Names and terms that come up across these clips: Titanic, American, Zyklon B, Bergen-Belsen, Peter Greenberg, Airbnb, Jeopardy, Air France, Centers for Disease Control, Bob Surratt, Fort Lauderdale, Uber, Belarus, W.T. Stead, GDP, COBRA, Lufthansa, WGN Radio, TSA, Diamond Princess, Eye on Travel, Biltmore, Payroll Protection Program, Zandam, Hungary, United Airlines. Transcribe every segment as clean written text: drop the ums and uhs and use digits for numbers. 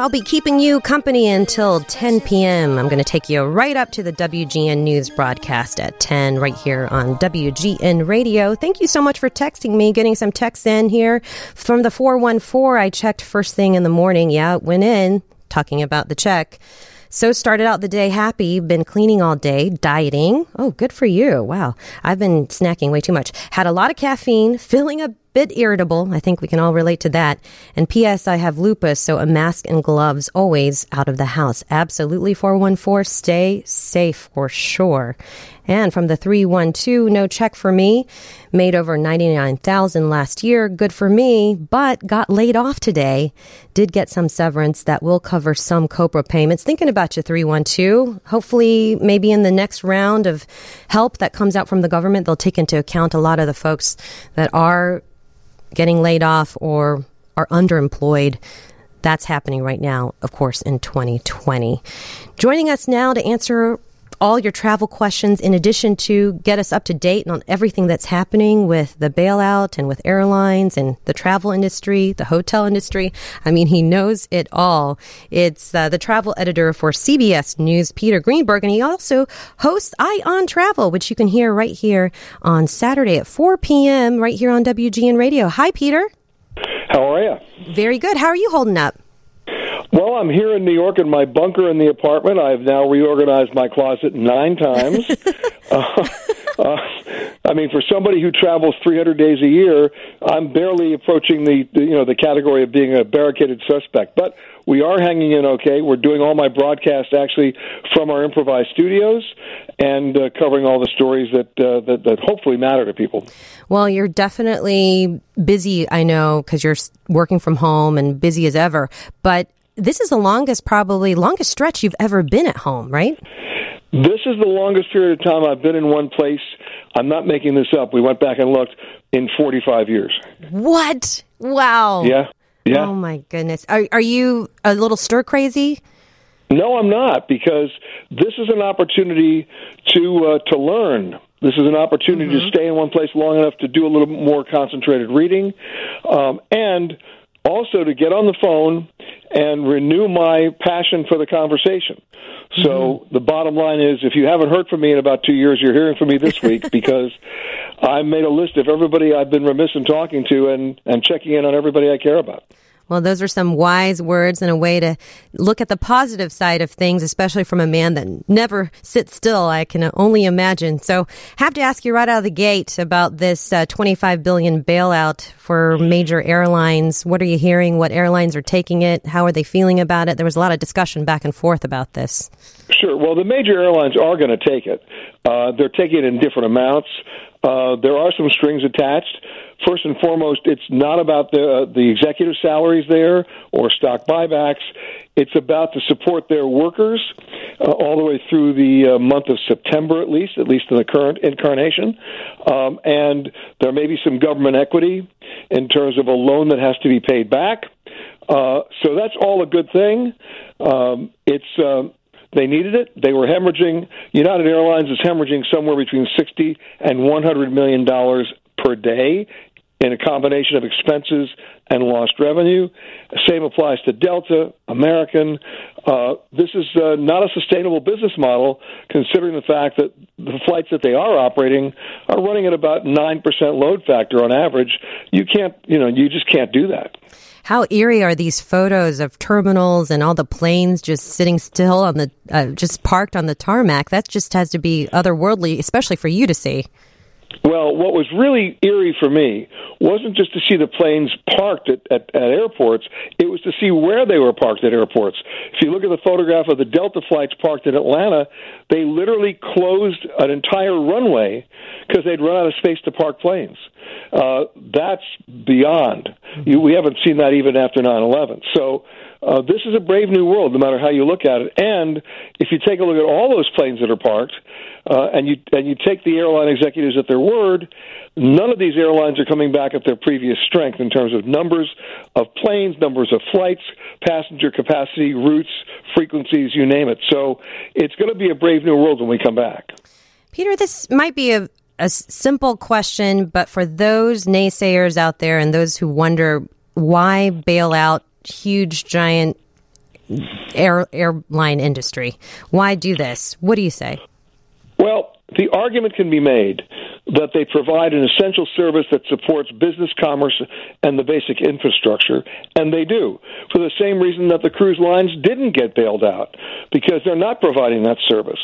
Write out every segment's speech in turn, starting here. I'll be keeping you company until 10 p.m. I'm going to take you right up to the WGN News broadcast at 10 right here on WGN Radio. Thank you so much for texting me, getting some texts in here from the 414. I checked first thing in the morning. Yeah, it went in, talking about the check. So started out the day happy, been cleaning all day, dieting. Oh, good for you. Wow. I've been snacking way too much. Had a lot of caffeine, feeling a bit irritable. I think we can all relate to that. And P.S. I have lupus, so a mask and gloves always out of the house. Absolutely, 414. Stay safe for sure. And from the 312, no check for me. Made over $99,000 last year. Good for me, but got laid off today. Did get some severance that will cover some COBRA payments. Thinking about you, 312. Hopefully, maybe in the next round of help that comes out from the government, they'll take into account a lot of the folks that are getting laid off or are underemployed. That's happening right now, of course, in 2020. Joining us now to answer all your travel questions, in addition to get us up to date on everything that's happening with the bailout and with airlines and the travel industry, the hotel industry. I mean, he knows it all. It's the travel editor for CBS News, Peter Greenberg, and he also hosts Eye on Travel, which you can hear right here on Saturday at 4 p.m. right here on WGN Radio. Hi, Peter. How are you? Very good. How are you holding up? Well, I'm here in New York in my bunker in the apartment. I've now reorganized my closet 9 times. I mean, for somebody who travels 300 days a year, I'm barely approaching the category of being a barricaded suspect. But we are hanging in okay. We're doing all my broadcasts actually from our improvised studios and covering all the stories that hopefully matter to people. Well, you're definitely busy, I know, because you're working from home and busy as ever. But this is the longest stretch you've ever been at home, right? This is the longest period of time I've been in one place. I'm not making this up. We went back and looked in 45 years. What? Wow. Yeah. Oh, my goodness. Are you a little stir-crazy? No, I'm not, because this is an opportunity to learn. This is an opportunity to stay in one place long enough to do a little more concentrated reading, and also to get on the phone and renew my passion for the conversation. So the bottom line is, if you haven't heard from me in about 2 years, you're hearing from me this week, because I made a list of everybody I've been remiss in talking to and checking in on everybody I care about. Well, those are some wise words and a way to look at the positive side of things, especially from a man that never sits still, I can only imagine. So have to ask you right out of the gate about this $25 billion bailout for major airlines. What are you hearing? What airlines are taking it? How are they feeling about it? There was a lot of discussion back and forth about this. Sure. Well, the major airlines are going to take it. They're taking it in different amounts. There are some strings attached. First and foremost, it's not about the executive salaries there or stock buybacks. It's about to support their workers all the way through the month of September, at least in the current incarnation. And there may be some government equity in terms of a loan that has to be paid back. So that's all a good thing. They needed it. They were hemorrhaging. United Airlines is hemorrhaging somewhere between $60 and $100 million per day in a combination of expenses and lost revenue. Same applies to Delta, American. This is not a sustainable business model, considering the fact that the flights that they are operating are running at about 9% load factor on average. You just can't do that. How eerie are these photos of terminals and all the planes just sitting still on the just parked on the tarmac? That just has to be otherworldly, especially for you to see. Well, what was really eerie for me wasn't just to see the planes parked at airports. It was to see where they were parked at airports. If you look at the photograph of the Delta flights parked in Atlanta, they literally closed an entire runway because they'd run out of space to park planes. That's beyond. We haven't seen that even after 9/11. So this is a brave new world, no matter how you look at it. And if you take a look at all those planes that are parked, and you take the airline executives at their word, none of these airlines are coming back at their previous strength in terms of numbers of planes, numbers of flights, passenger capacity, routes, frequencies, you name it. So it's going to be a brave new world when we come back. Peter, this might be a simple question, but for those naysayers out there and those who wonder why bail out huge, giant airline industry. Why do this? What do you say? Well, the argument can be made that they provide an essential service that supports business, commerce, and the basic infrastructure, and they do, for the same reason that the cruise lines didn't get bailed out, because they're not providing that service.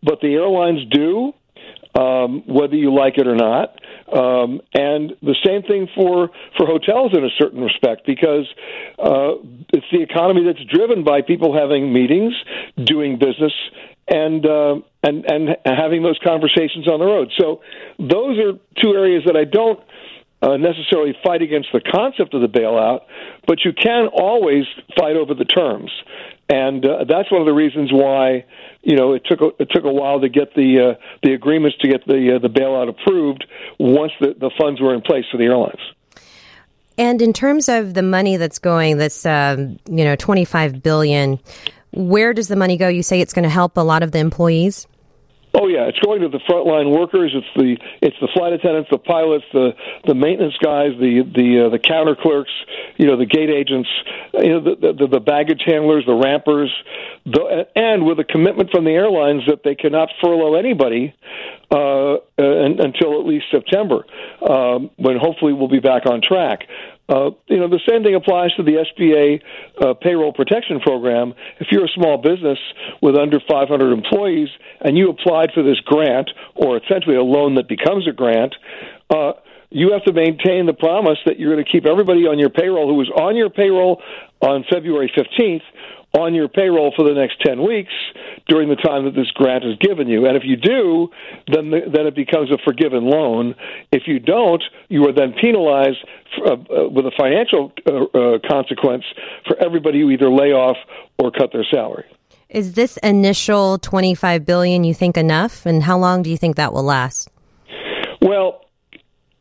But the airlines do, whether you like it or not. And the same thing for hotels in a certain respect, because it's the economy that's driven by people having meetings, doing business, and having those conversations on the road. So those are two areas that I don't necessarily fight against the concept of the bailout, but you can always fight over the terms. And that's one of the reasons why, you know, it took a while to get the agreements to get the bailout approved once the funds were in place for the airlines. And in terms of the money that's going, that's $25 billion, where does the money go? You say it's going to help a lot of the employees. Oh yeah, it's going to the frontline workers. It's the flight attendants, the pilots, the maintenance guys, the counter clerks, the gate agents, the baggage handlers, the rampers, and with a commitment from the airlines that they cannot furlough anybody until at least September, when hopefully we'll be back on track. The same thing applies to the SBA Payroll Protection Program. If you're a small business with under 500 employees and you applied for this grant, or essentially a loan that becomes a grant, you have to maintain the promise that you're going to keep everybody on your payroll who was on your payroll on February 15th on your payroll for the next 10 weeks during the time that this grant is given you. And if you do, then it becomes a forgiven loan. If you don't, you are then penalized with a financial consequence for everybody who either lay off or cut their salary. Is this initial $25 billion, you think, enough? And how long do you think that will last? Well,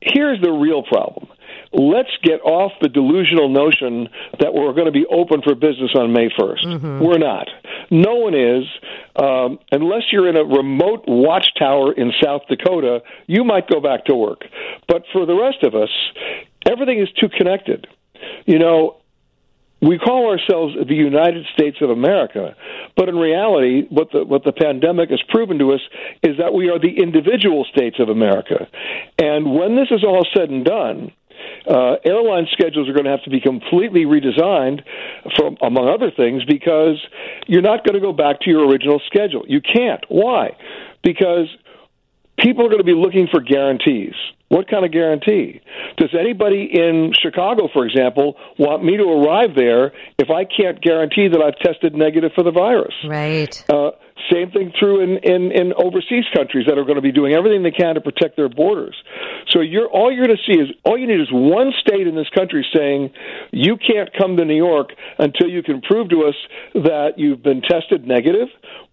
here's the real problem. Let's get off the delusional notion that we're going to be open for business on May 1st. Mm-hmm. We're not. No one is. Unless you're in a remote watchtower in South Dakota, you might go back to work. But for the rest of us, everything is too connected. We call ourselves the United States of America, but in reality, what the pandemic has proven to us is that we are the individual states of America. And when this is all said and done, airline schedules are going to have to be completely redesigned, among other things, because you're not going to go back to your original schedule. You can't. Why? Because people are going to be looking for guarantees. What kind of guarantee? Does anybody in Chicago, for example, want me to arrive there if I can't guarantee that I've tested negative for the virus? Right. Same thing true in overseas countries that are going to be doing everything they can to protect their borders. So all you need is one state in this country saying, you can't come to New York until you can prove to us that you've been tested negative,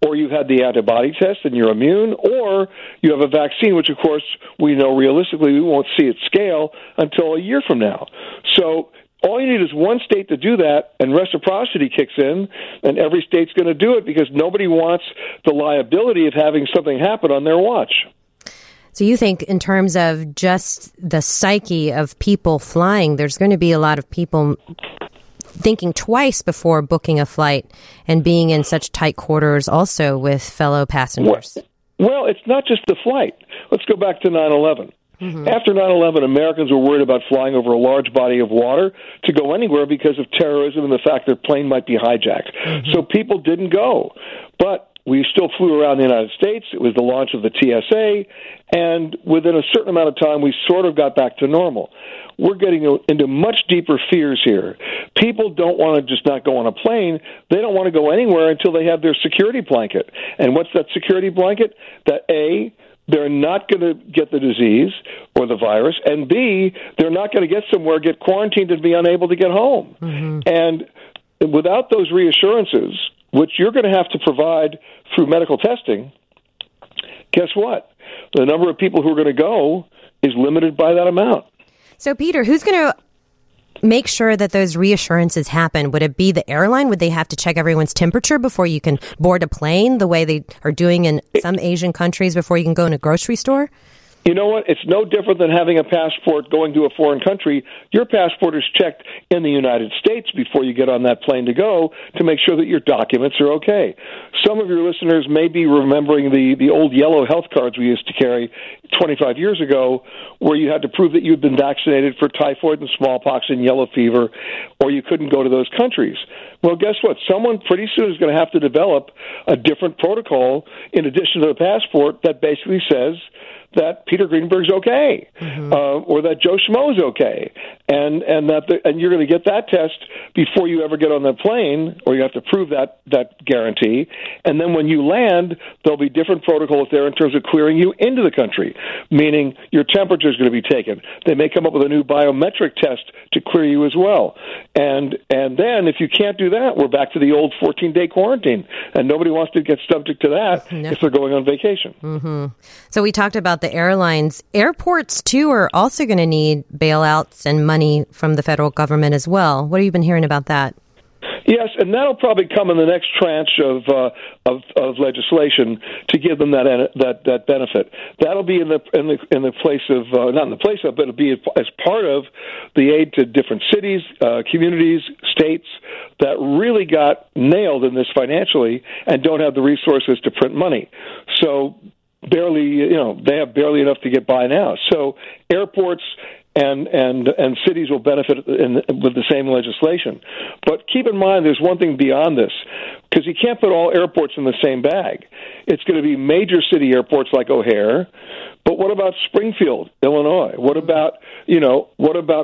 or you've had the antibody test and you're immune, or you have a vaccine, which, of course, we know realistically we won't see at scale until a year from now. So all you need is one state to do that, and reciprocity kicks in, and every state's going to do it because nobody wants the liability of having something happen on their watch. So you think in terms of just the psyche of people flying, there's going to be a lot of people thinking twice before booking a flight and being in such tight quarters also with fellow passengers. Well, it's not just the flight. Let's go back to 9/11. Mm-hmm. After 9/11, Americans were worried about flying over a large body of water to go anywhere because of terrorism and the fact their plane might be hijacked. Mm-hmm. So people didn't go. But we still flew around the United States. It was the launch of the TSA. And within a certain amount of time, we sort of got back to normal. We're getting into much deeper fears here. People don't want to just not go on a plane. They don't want to go anywhere until they have their security blanket. And what's that security blanket? That A, they're not going to get the disease or the virus, and B, they're not going to get somewhere, get quarantined, and be unable to get home. Mm-hmm. And without those reassurances, which you're going to have to provide through medical testing, guess what? The number of people who are going to go is limited by that amount. So, Peter, who's going to make sure that those reassurances happen? Would it be the airline? Would they have to check everyone's temperature before you can board a plane the way they are doing in some Asian countries before you can go in a grocery store? You know what? It's no different than having a passport going to a foreign country. Your passport is checked in the United States before you get on that plane to go to make sure that your documents are okay. Some of your listeners may be remembering the old yellow health cards we used to carry 25 years ago, where you had to prove that you'd been vaccinated for typhoid and smallpox and yellow fever, or you couldn't go to those countries. Well, guess what? Someone pretty soon is going to have to develop a different protocol in addition to the passport that basically says that Peter Greenberg's okay, or that Joe Schmo's okay, and you're going to get that test before you ever get on the plane, or you have to prove that guarantee. And then when you land, there'll be different protocols there in terms of clearing you into the country, meaning your temperature is going to be taken. They may come up with a new biometric test to clear you as well. And then if you can't do that, we're back to the old 14-day quarantine, and nobody wants to get subject to that if they're going on vacation. So we talked about the airlines. Airports, too, are also going to need bailouts and money from the federal government as well. What have you been hearing about that? Yes, and that'll probably come in the next tranche of legislation to give them that benefit. That'll be in the place of not in the place of, but it'll be as part of the aid to different cities, communities, states that really got nailed in this financially and don't have the resources to print money. So they have barely enough to get by now. So airports and cities will benefit with the same legislation. But keep in mind, there's one thing beyond this, because you can't put all airports in the same bag. It's going to be major city airports like O'Hare. But what about Springfield, Illinois? What about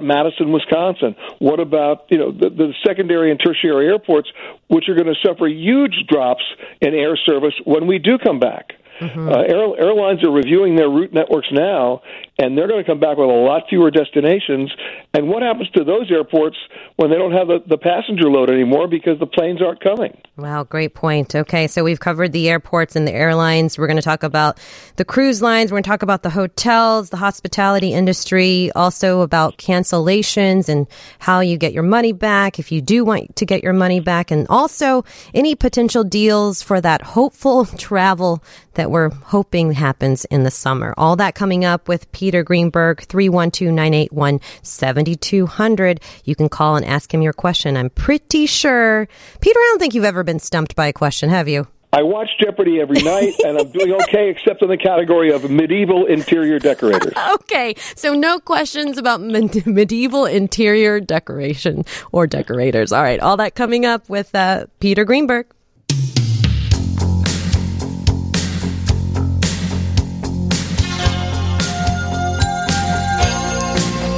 Madison, Wisconsin? What about, the secondary and tertiary airports, which are going to suffer huge drops in air service when we do come back? Airlines are reviewing their route networks now, and they're going to come back with a lot fewer destinations. And what happens to those airports when they don't have the passenger load anymore because the planes aren't coming? Wow, great point. Okay, so we've covered the airports and the airlines. We're going to talk about the cruise lines. We're going to talk about the hotels, the hospitality industry, also about cancellations and how you get your money back, if you do want to get your money back, and also any potential deals for that hopeful travel that we're hoping happens in the summer. All that coming up with Peter Greenberg, 312-981-7200. You can call and ask him your question. I'm pretty sure, Peter, I don't think you've ever been stumped by a question, have you? I watch Jeopardy every night, and I'm doing okay, except in the category of medieval interior decorators. Okay, so no questions about medieval interior decoration or decorators. All right, all that coming up with Peter Greenberg.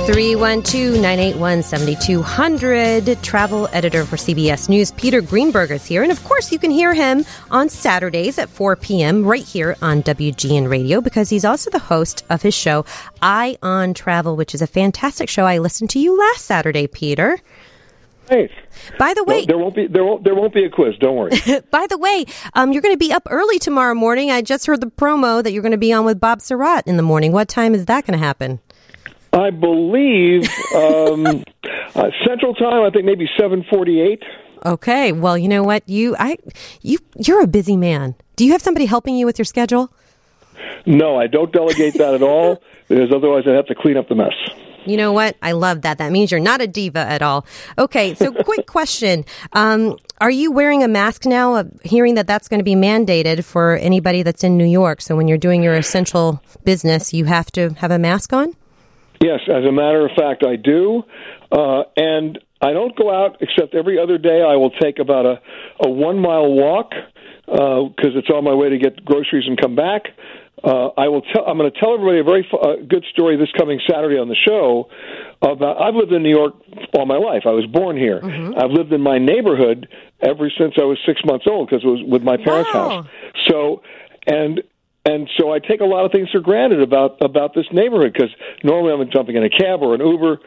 Three 312-981-7200. Travel editor for CBS News, Peter Greenberg, is here. And, of course, you can hear him on Saturdays at 4 p.m. right here on WGN Radio, because he's also the host of his show, Eye on Travel, which is a fantastic show. I listened to you last Saturday, Peter. Thanks. By the way, no, there won't be a quiz. Don't worry. By the way, you're going to be up early tomorrow morning. I just heard the promo that you're going to be on with Bob Surratt in the morning. What time is that going to happen? I believe Central Time. I think maybe 7:48. Okay. Well, you know what? You're a busy man. Do you have somebody helping you with your schedule? No, I don't delegate that at all, because otherwise I'd have to clean up the mess. You know what? I love that. That means you're not a diva at all. Okay. So, quick question: are you wearing a mask now? Hearing that that's going to be mandated for anybody that's in New York. So, when you're doing your essential business, you have to have a mask on. Yes, as a matter of fact, I do, and I don't go out except every other day. I will take about a 1 mile walk because it's on my way to get groceries and come back. I'm going to tell everybody a very good story this coming Saturday on the show. I've lived in New York all my life. I was born here. Mm-hmm. I've lived in my neighborhood ever since I was 6 months old, because it was with my parents' house. So I take a lot of things for granted about this neighborhood, because normally I'm jumping in a cab or an Uber.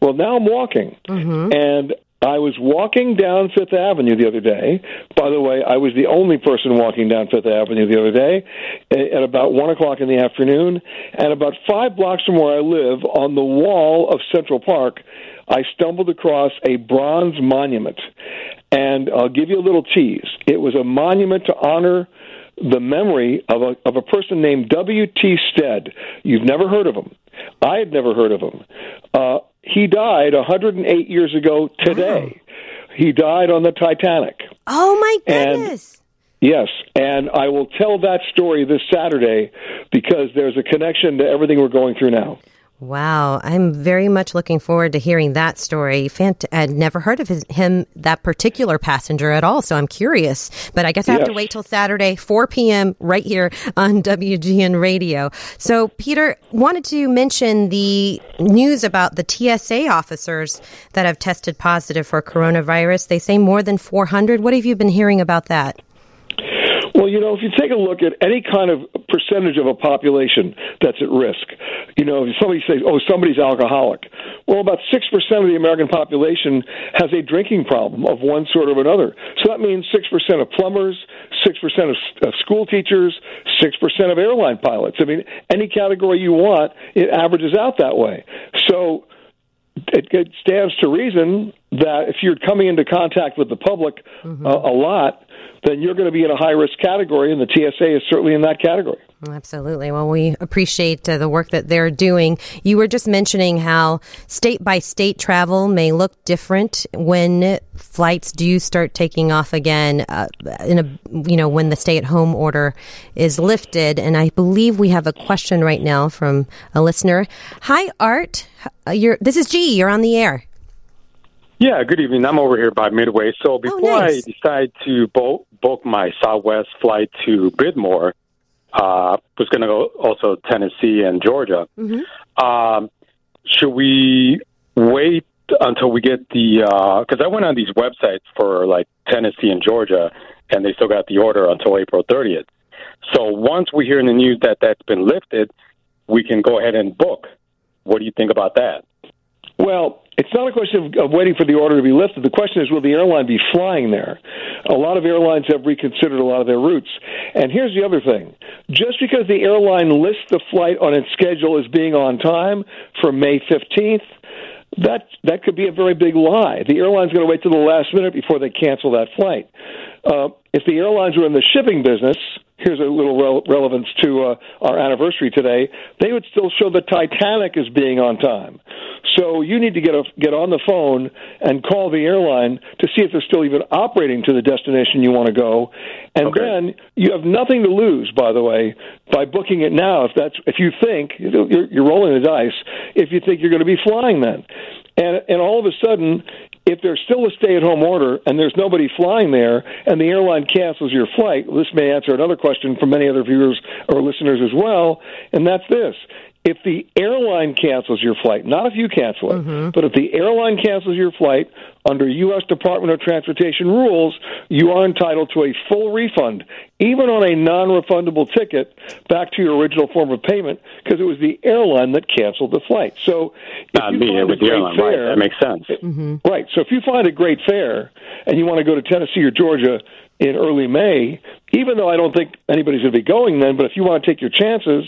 Well, now I'm walking. Mm-hmm. And I was walking down Fifth Avenue the other day. By the way, I was the only person walking down Fifth Avenue the other day at about 1 o'clock in the afternoon. And about 5 blocks from where I live, on the wall of Central Park, I stumbled across a bronze monument. And I'll give you a little tease. It was a monument to honor the memory of a person named W.T. Stead. You've never heard of him. I had never heard of him. He died 108 years ago today. Wow. He died on the Titanic. Oh, my goodness. Yes, and I will tell that story this Saturday because there's a connection to everything we're going through now. Wow, I'm very much looking forward to hearing that story. I'd never heard of him, that particular passenger at all, so I'm curious. But I guess I have to wait till Saturday, 4 p.m. right here on WGN Radio. So, Peter, wanted to mention the news about the TSA officers that have tested positive for coronavirus. They say more than 400. What have you been hearing about that? Well, you know, if you take a look at any kind of percentage of a population that's at risk, you know, if somebody says, oh, somebody's alcoholic, well, about 6% of the American population has a drinking problem of one sort or another. So that means 6% of plumbers, 6% of school teachers, 6% of airline pilots. I mean, any category you want, it averages out that way. So it stands to reason that if you're coming into contact with the public a lot, then you're going to be in a high-risk category, and the TSA is certainly in that category. Absolutely. Well, we appreciate the work that they're doing. You were just mentioning how state-by-state travel may look different when flights do start taking off again, when the stay-at-home order is lifted. And I believe we have a question right now from a listener. Hi, Art. This is G. You're on the air. Yeah, good evening. I'm over here by Midway. So before I decide to book my Southwest flight to Biltmore, was going to go also Tennessee and Georgia. Mm-hmm. Should we wait until we get the? Because I went on these websites for like Tennessee and Georgia, and they still got the order until April 30th. So once we hear in the news that that's been lifted, we can go ahead and book. What do you think about that? Well, it's not a question of waiting for the order to be lifted. The question is, will the airline be flying there? A lot of airlines have reconsidered a lot of their routes. And here's the other thing. Just because the airline lists the flight on its schedule as being on time for May 15th, that could be a very big lie. The airline's going to wait till the last minute before they cancel that flight. If the airlines were in the shipping business, here's a little relevance to our anniversary today, they would still show the Titanic as being on time. So you need to get on the phone and call the airline to see if they're still even operating to the destination you want to go. And then you have nothing to lose, by the way, by booking it now. If you think, you're rolling the dice, if you think you're going to be flying then. And all of a sudden, if there's still a stay-at-home order and there's nobody flying there and the airline cancels your flight, this may answer another question from many other viewers or listeners as well, and that's this. If the airline cancels your flight, not if you cancel it, but if the airline cancels your flight, under U.S. Department of Transportation rules, you are entitled to a full refund, even on a non-refundable ticket, back to your original form of payment, because it was the airline that canceled the flight. So, that makes sense. Right. So if you find a great fare and you want to go to Tennessee or Georgia in early May, even though I don't think anybody's going to be going then, but if you want to take your chances,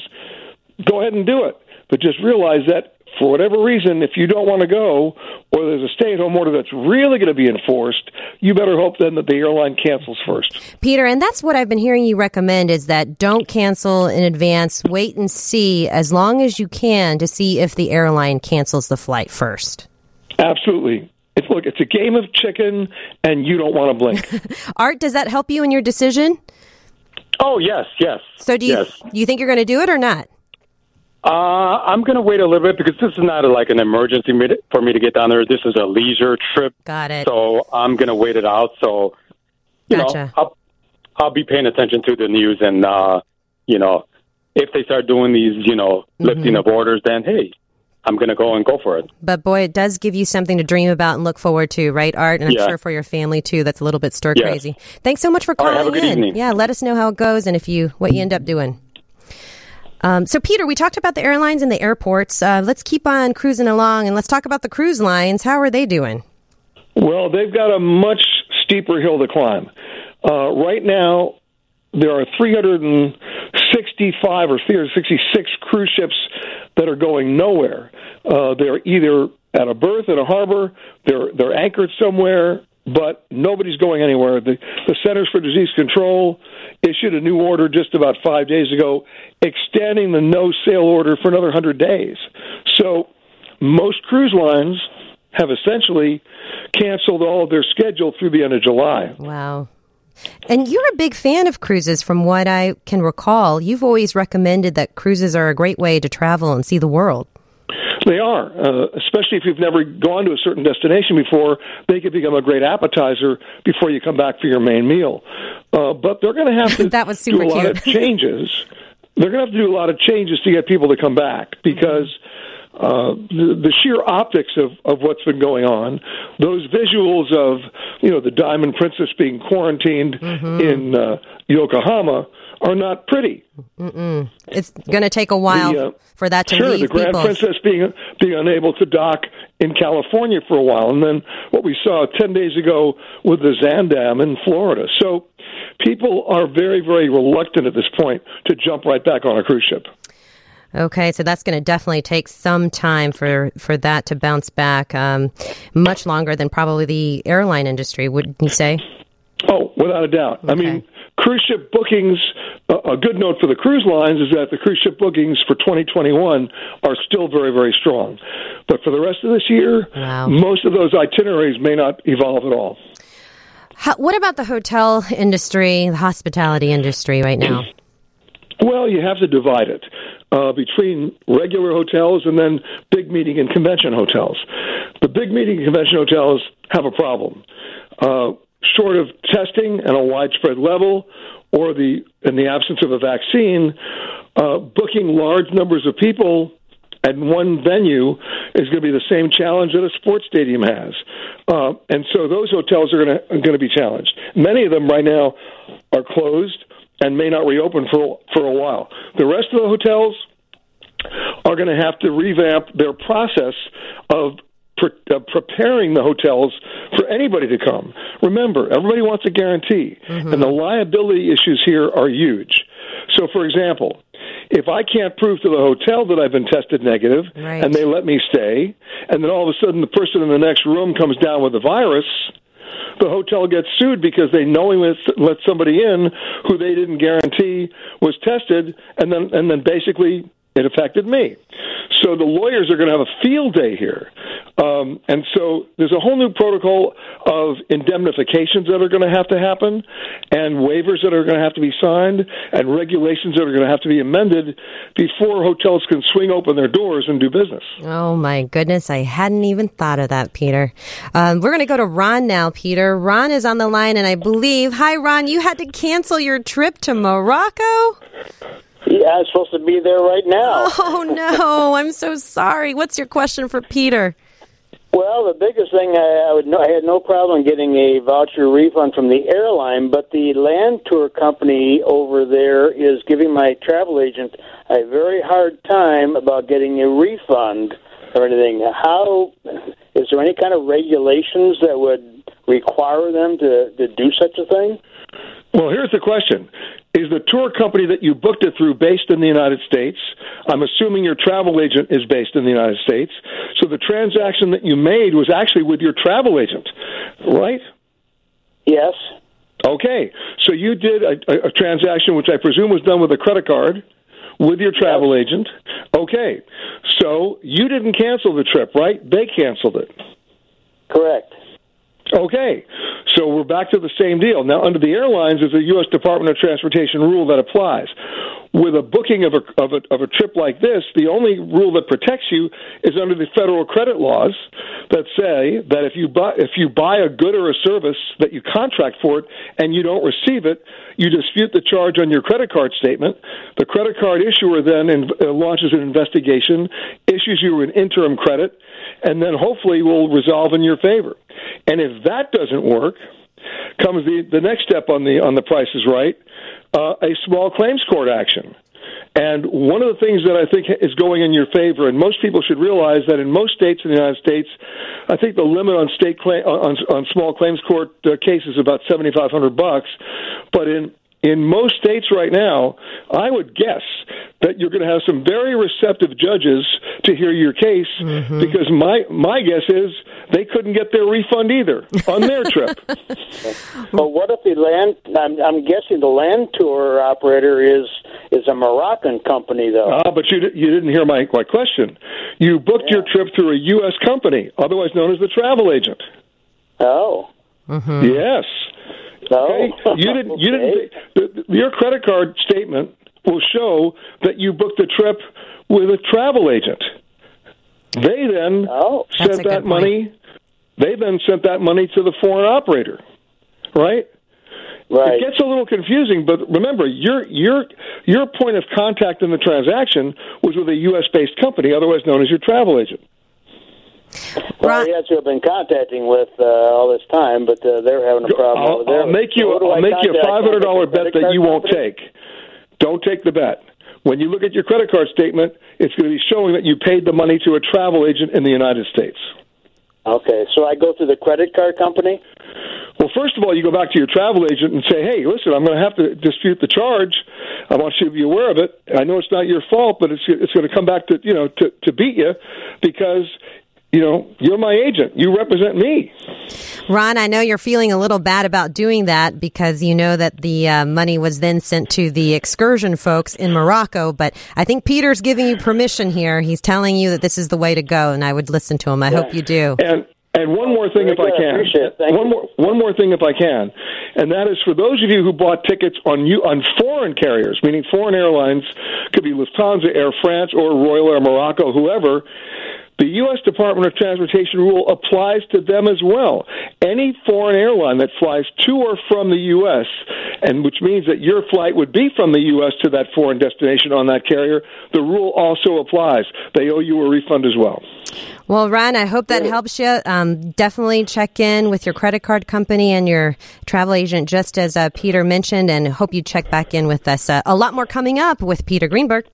go ahead and do it, but just realize that for whatever reason, if you don't want to go or there's a stay-at-home order that's really going to be enforced, you better hope then that the airline cancels first. Peter, and that's what I've been hearing you recommend is that don't cancel in advance, wait and see as long as you can to see if the airline cancels the flight first. Absolutely. It's a game of chicken and you don't want to blink. Art, does that help you in your decision? Oh, yes. So do you think you're going to do it or not? I'm going to wait a little bit because this is not an emergency for me to get down there. This is a leisure trip. Got it. So I'm going to wait it out. So, you know, I'll be paying attention to the news. And, if they start doing these, lifting of orders, then, hey, I'm going to go and go for it. But, boy, it does give you something to dream about and look forward to, right, Art? And I'm sure for your family, too, that's a little bit stir-crazy. Yeah. Thanks so much for calling in. Have a good evening. Yeah, let us know how it goes and what you end up doing. So, Peter, we talked about the airlines and the airports. Let's keep on cruising along, and let's talk about the cruise lines. How are they doing? Well, they've got a much steeper hill to climb. Right now, there are 365 or 366 cruise ships that are going nowhere. They're either at a berth in a harbor, they're anchored somewhere, but nobody's going anywhere. The Centers for Disease Control issued a new order just about 5 days ago extending the no-sail order for another 100 days. So most cruise lines have essentially canceled all of their schedule through the end of July. Wow. And you're a big fan of cruises, from what I can recall. You've always recommended that cruises are a great way to travel and see the world. They are, especially if you've never gone to a certain destination before. They could become a great appetizer before you come back for your main meal. But they're going to have to that was super do a lot of changes. They're going to have to do a lot of changes to get people to come back because the sheer optics of what's been going on, those visuals of, you know, the Diamond Princess being quarantined in Yokohama are not pretty. It's going to take a while for that to leave the Grand people. Princess being unable to dock in California for a while, and then what we saw 10 days ago with the Zandam in Florida. So people are very, very reluctant at this point to jump right back on a cruise ship. Okay, so that's going to definitely take some time for that to bounce back, much longer than probably the airline industry, wouldn't you say? Oh, without a doubt. Okay. I mean, cruise ship bookings, a good note for the cruise lines is that the cruise ship bookings for 2021 are still very, very strong. But for the rest of this year, most of those itineraries may not evolve at all. What about the hotel industry, the hospitality industry right now? Well, you have to divide it between regular hotels and then big meeting and convention hotels. The big meeting and convention hotels have a problem. Short of testing at a widespread level, or in the absence of a vaccine, booking large numbers of people at one venue is going to be the same challenge that a sports stadium has. And so those hotels are going to be challenged. Many of them right now are closed and may not reopen for a while. The rest of the hotels are going to have to revamp their process of preparing the hotels for anybody to come. Remember, everybody wants a guarantee, and the liability issues here are huge. So, for example, if I can't prove to the hotel that I've been tested negative, and they let me stay, and then all of a sudden the person in the next room comes down with the virus, the hotel gets sued because they knowingly let somebody in who they didn't guarantee was tested, and then basically it affected me. So the lawyers are going to have a field day here. And so there's a whole new protocol of indemnifications that are going to have to happen, and waivers that are going to have to be signed, and regulations that are going to have to be amended before hotels can swing open their doors and do business. Oh, my goodness. I hadn't even thought of that, Peter. We're going to go to Ron now, Peter. Ron is on the line, and I believe... Hi, Ron. You had to cancel your trip to Morocco? Yeah, I'm supposed to be there right now. Oh, no. I'm so sorry. What's your question for Peter? Well, the biggest thing, I had no problem getting a voucher refund from the airline, but the land tour company over there is giving my travel agent a very hard time about getting a refund or anything. Is there any kind of regulations that would require them to do such a thing? Well, here's the question. Is the tour company that you booked it through based in the United States? I'm assuming your travel agent is based in the United States. So the transaction that you made was actually with your travel agent, right? Yes. Okay. So you did a transaction, which I presume was done with a credit card, with your travel agent. Okay. So you didn't cancel the trip, right? They canceled it. Correct. Okay, so we're back to the same deal. Now, under the airlines, there's a U.S. Department of Transportation rule that applies. With a booking of a trip like this, the only rule that protects you is under the federal credit laws that say that if you buy a good or a service that you contract for it and you don't receive it, you dispute the charge on your credit card statement. The credit card issuer then launches an investigation, issues you an interim credit, and then hopefully will resolve in your favor. And if that doesn't work, comes the next step on the Price is Right, a small claims court action. And one of the things that I think is going in your favor, and most people should realize that in most states in the United States, I think the limit on on small claims court cases is about $7,500 bucks. But in most states right now, I would guess that you're going to have some very receptive judges to hear your case, mm-hmm. because my guess is they couldn't get their refund either on their trip. Well, what if the land? I'm guessing the land tour operator is a Moroccan company, though. Ah, but you didn't hear my question. You booked your trip through a U.S. company, otherwise known as the travel agent. Oh. Mm-hmm. Yes. Okay. Oh. You didn't. Your credit card statement will show that you booked the trip with a travel agent. They then sent that money. They then sent that money to the foreign operator, right? Right. It gets a little confusing, but remember, your point of contact in the transaction was with a U.S.-based company, otherwise known as your travel agent. Well, that's who I've been contacting with all this time, but they're having a problem. I'll make you a $500 bet that you won't take. Don't take the bet. When you look at your credit card statement, it's going to be showing that you paid the money to a travel agent in the United States. Okay, so I go through the credit card company? Well, first of all, you go back to your travel agent and say, hey, listen, I'm going to have to dispute the charge. I want you to be aware of it. I know it's not your fault, but it's going to come back to beat you because... You know, you're my agent. You represent me. Ron, I know you're feeling a little bad about doing that because you know that the money was then sent to the excursion folks in Morocco, but I think Peter's giving you permission here. He's telling you that this is the way to go, and I would listen to him. I hope you do. And one more thing if I can. One more thing if I can. And that is for those of you who bought tickets on foreign carriers, meaning foreign airlines, could be Lufthansa, Air France, or Royal Air Morocco, whoever, the U.S. Department of Transportation rule applies to them as well. Any foreign airline that flies to or from the U.S., and which means that your flight would be from the U.S. to that foreign destination on that carrier, the rule also applies. They owe you a refund as well. Well, Ron, I hope that helps you. Definitely check in with your credit card company and your travel agent, just as Peter mentioned, and hope you check back in with us. A lot more coming up with Peter Greenberg.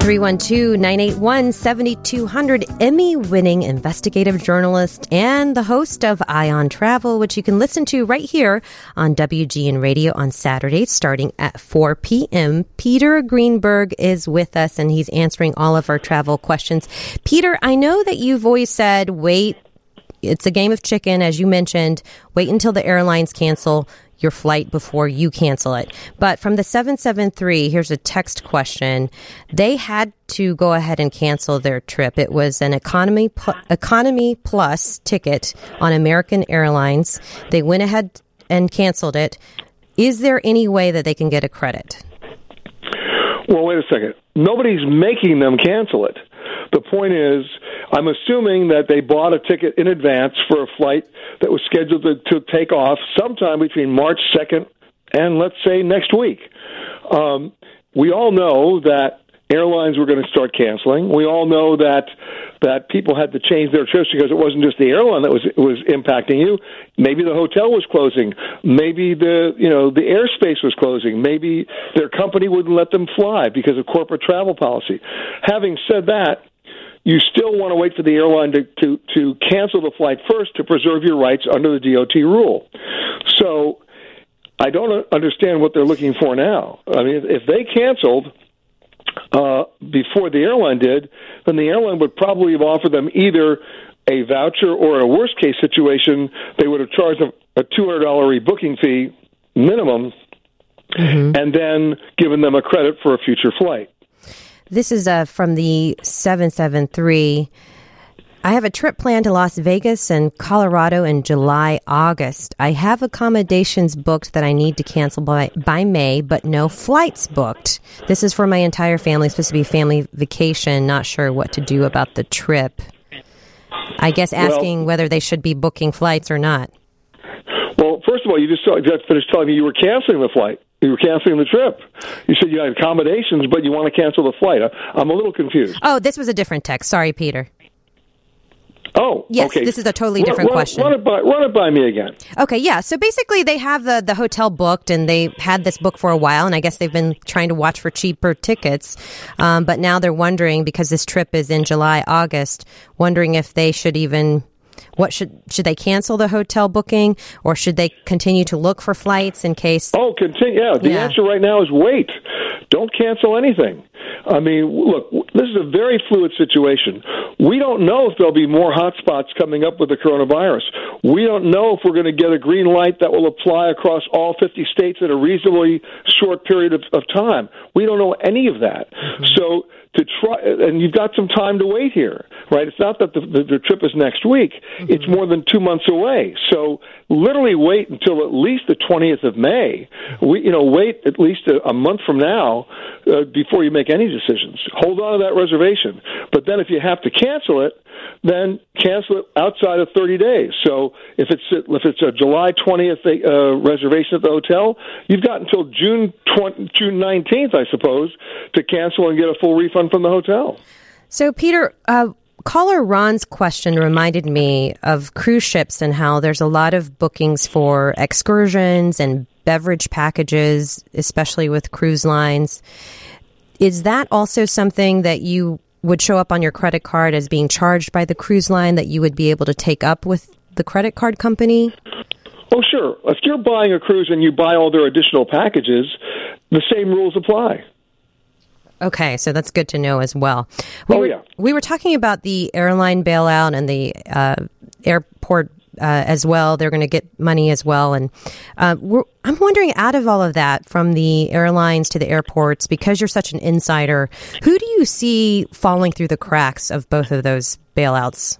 Three 312-981-7200, Emmy-winning investigative journalist and the host of Eye on Travel, which you can listen to right here on WGN Radio on Saturdays starting at 4 p.m. Peter Greenberg is with us, and he's answering all of our travel questions. Peter, I know that you've always said, wait, it's a game of chicken, as you mentioned, wait until the airlines cancel your flight before you cancel it. But from the 773, here's a text question. They had to go ahead and cancel their trip. It was an economy plus ticket on American Airlines. They went ahead and canceled it. Is there any way that they can get a credit? Well, wait a second. Nobody's making them cancel it. The point is, I'm assuming that they bought a ticket in advance for a flight that was scheduled to take off sometime between March 2nd and, let's say, next week. We all know that airlines were going to start canceling. We all know that people had to change their trips because it wasn't just the airline that was impacting you. Maybe the hotel was closing. Maybe the airspace was closing. Maybe their company wouldn't let them fly because of corporate travel policy. Having said that, you still want to wait for the airline to cancel the flight first to preserve your rights under the DOT rule. So I don't understand what they're looking for now. I mean, if they canceled before the airline did, then the airline would probably have offered them either a voucher or, in a worst-case situation, they would have charged them a $200 rebooking fee minimum, mm-hmm. and then given them a credit for a future flight. This is from the 773. I have a trip planned to Las Vegas and Colorado in July, August. I have accommodations booked that I need to cancel by May, but no flights booked. This is for my entire family. It's supposed to be family vacation. Not sure what to do about the trip. I guess asking whether they should be booking flights or not. Well, first of all, you just finished telling me you were canceling the flight. You were canceling the trip. You said you had accommodations, but you want to cancel the flight. I'm a little confused. Oh, this was a different text. Sorry, Peter. Oh, yes, okay. This is a totally different question. Run it by me again. Okay, yeah. So basically they have the hotel booked, and they had this booked for a while, and I guess they've been trying to watch for cheaper tickets. But now they're wondering, because this trip is in July, August, wondering if they should even What should they cancel the hotel booking, or should they continue to look for flights in case? Oh, continue. Yeah, the answer right now is wait. Don't cancel anything. I mean, look, this is a very fluid situation. We don't know if there'll be more hotspots coming up with the coronavirus. We don't know if we're going to get a green light that will apply across all 50 states in a reasonably short period of time. We don't know any of that. Mm-hmm. So to try, and you've got some time to wait here, right? It's not that the trip is next week. Mm-hmm. It's more than 2 months away. So literally wait until at least the 20th of May. Wait at least a month from now before you make any decisions. Hold on to that reservation. But then if you have to cancel it, then cancel it outside of 30 days. So if it's a July 20th reservation at the hotel, you've got until June 19th, I suppose, to cancel and get a full refund from the hotel. So, Peter, caller Ron's question reminded me of cruise ships and how there's a lot of bookings for excursions and beverage packages, especially with cruise lines. Is that also something that you would show up on your credit card as being charged by the cruise line that you would be able to take up with the credit card company? Oh, sure. If you're buying a cruise and you buy all their additional packages, the same rules apply. Okay, so that's good to know as well. We were talking about the airline bailout and the airport as well. They're going to get money as well. And I'm wondering, out of all of that, from the airlines to the airports, because you're such an insider, who do you see falling through the cracks of both of those bailouts?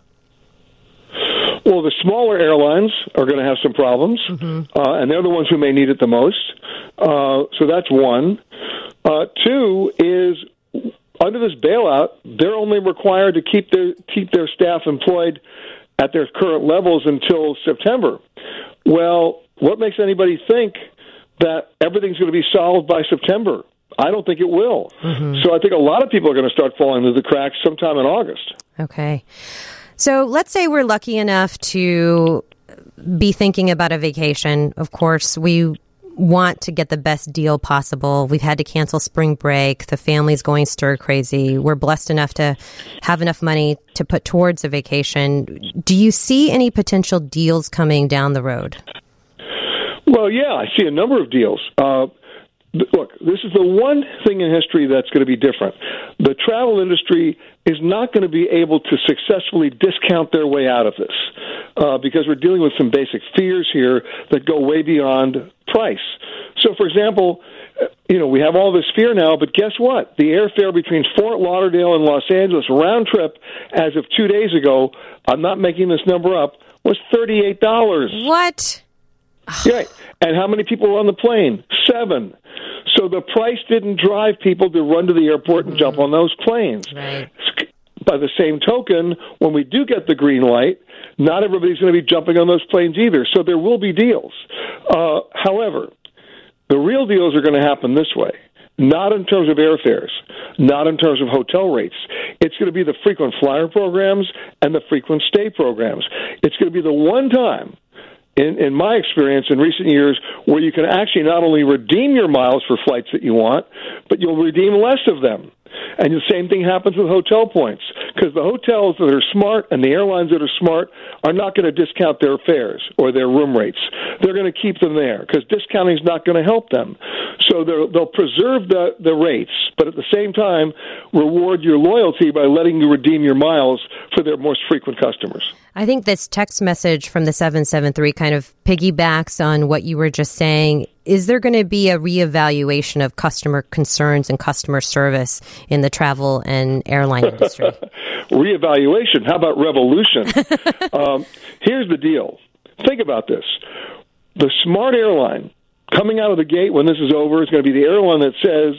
Well, the smaller airlines are going to have some problems, mm-hmm. And they're the ones who may need it the most. So that's one. Two is, under this bailout, they're only required to keep their staff employed at their current levels until September. Well, what makes anybody think that everything's going to be solved by September? I don't think it will. Mm-hmm. So I think a lot of people are going to start falling through the cracks sometime in August. Okay. So let's say we're lucky enough to be thinking about a vacation. Of course, we want to get the best deal possible. We've had to cancel spring break. The family's going stir crazy. We're blessed enough to have enough money to put towards a vacation. Do you see any potential deals coming down the road? Well, yeah, I see a number of deals. Look, this is the one thing in history that's going to be different. The travel industry is not going to be able to successfully discount their way out of this because we're dealing with some basic fears here that go way beyond price. So, for example, we have all this fear now, but guess what? The airfare between Fort Lauderdale and Los Angeles round trip as of 2 days ago, I'm not making this number up, was $38. What? Right. And how many people were on the plane? 7. So the price didn't drive people to run to the airport and jump on those planes. Right. By the same token, when we do get the green light, not everybody's going to be jumping on those planes either. So there will be deals. However, the real deals are going to happen this way. Not in terms of airfares, not in terms of hotel rates. It's going to be the frequent flyer programs and the frequent stay programs. It's going to be the one time, in my experience in recent years, where you can actually not only redeem your miles for flights that you want, but you'll redeem less of them. And the same thing happens with hotel points, because the hotels that are smart and the airlines that are smart are not going to discount their fares or their room rates. They're going to keep them there, because discounting is not going to help them. So they'll preserve the rates, but at the same time, reward your loyalty by letting you redeem your miles for their most frequent customers. I think this text message from the 773 kind of piggybacks on what you were just saying. Is there going to be a reevaluation of customer concerns and customer service in the travel and airline industry? Reevaluation. How about revolution? Here's the deal. Think about this. The smart airline coming out of the gate when this is over is going to be the airline that says,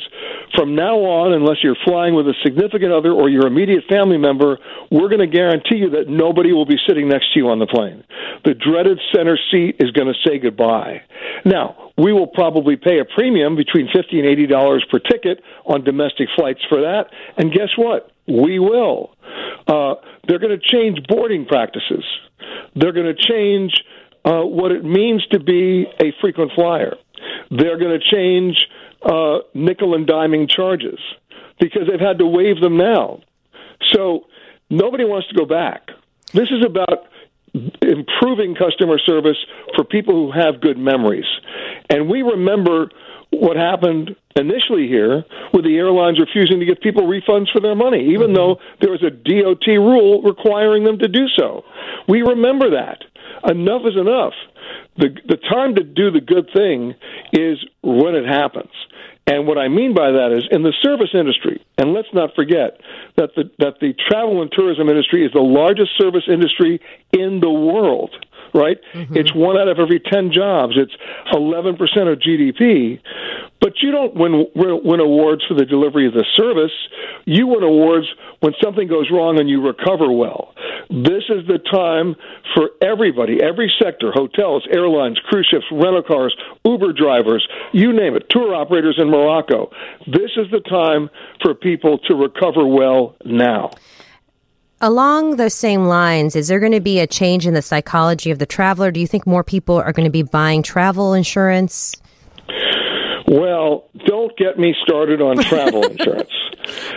from now on, unless you're flying with a significant other or your immediate family member, we're going to guarantee you that nobody will be sitting next to you on the plane. The dreaded center seat is going to say goodbye. Now, we will probably pay a premium between $50 and $80 per ticket on domestic flights for that. And guess what? We will. They're going to change boarding practices. They're going to change what it means to be a frequent flyer. They're going to change nickel and diming charges because they've had to waive them now. So nobody wants to go back. This is about improving customer service for people who have good memories. And we remember what happened initially here with the airlines refusing to give people refunds for their money, even though there was a DOT rule requiring them to do so. We remember that. Enough is enough. The time to do the good thing is when it happens. And what I mean by that is in the service industry, and let's not forget that the travel and tourism industry is the largest service industry in the world, right? Mm-hmm. It's 1 out of every 10 jobs. It's 11% of GDP. But you don't win awards for the delivery of the service. You win awards when something goes wrong and you recover well. This is the time for everybody, every sector, hotels, airlines, cruise ships, rental cars, Uber drivers, you name it, tour operators in Morocco. This is the time for people to recover well now. Along those same lines, is there going to be a change in the psychology of the traveler? Do you think more people are going to be buying travel insurance? Well, don't get me started on travel insurance.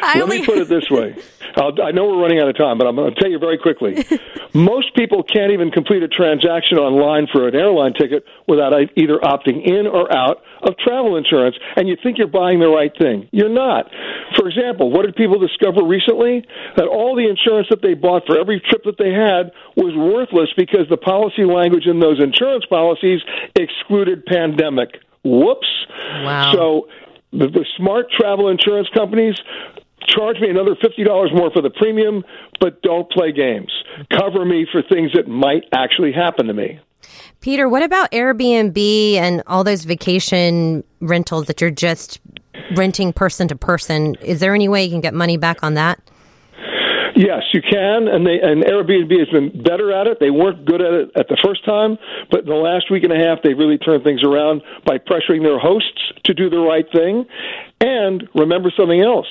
Let me put it this way. I know we're running out of time, but I'm going to tell you very quickly. Most people can't even complete a transaction online for an airline ticket without either opting in or out of travel insurance, and you think you're buying the right thing. You're not. For example, what did people discover recently? That all the insurance that they bought for every trip that they had was worthless because the policy language in those insurance policies excluded pandemic. Whoops. Wow. So the smart travel insurance companies charge me another $50 more for the premium, but don't play games. Cover me for things that might actually happen to me. Peter, what about Airbnb and all those vacation rentals that you're just renting person to person? Is there any way you can get money back on that? Yes, you can, and Airbnb has been better at it. They weren't good at it at the first time, but in the last week and a half, they've really turned things around by pressuring their hosts to do the right thing. And remember something else,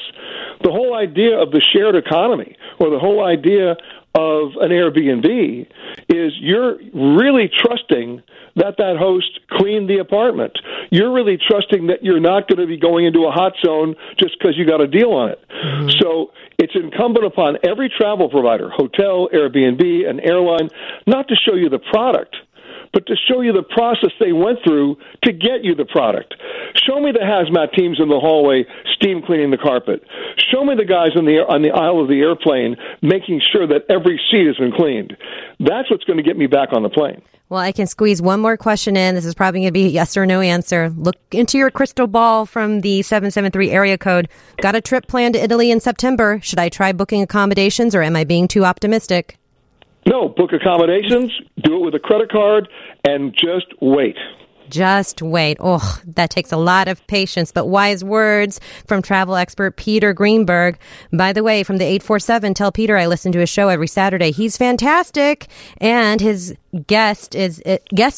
the whole idea of the shared economy, or the whole idea of an Airbnb, is you're really trusting that host cleaned the apartment. You're really trusting that you're not going to be going into a hot zone just because you got a deal on it. Mm-hmm. So it's incumbent upon every travel provider, hotel, Airbnb, and airline, not to show you the product, but to show you the process they went through to get you the product. Show me the hazmat teams in the hallway steam cleaning the carpet. Show me the guys on the aisle of the airplane making sure that every seat has been cleaned. That's what's going to get me back on the plane. Well, I can squeeze one more question in. This is probably going to be a yes or no answer. Look into your crystal ball from the 773 area code. Got a trip planned to Italy in September. Should I try booking accommodations, or am I being too optimistic? No, book accommodations, do it with a credit card, and just wait. Just wait. Oh, that takes a lot of patience, but wise words from travel expert Peter Greenberg. By the way, from the 847, tell Peter I listen to his show every Saturday. He's fantastic, and his guests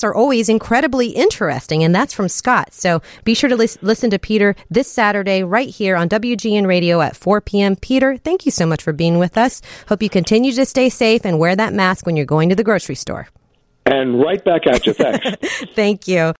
are always incredibly interesting, and that's from Scott. So be sure to listen to Peter this Saturday right here on WGN Radio at 4 p.m. Peter, thank you so much for being with us. Hope you continue to stay safe and wear that mask when you're going to the grocery store. And right back at you. Thanks. Thank you.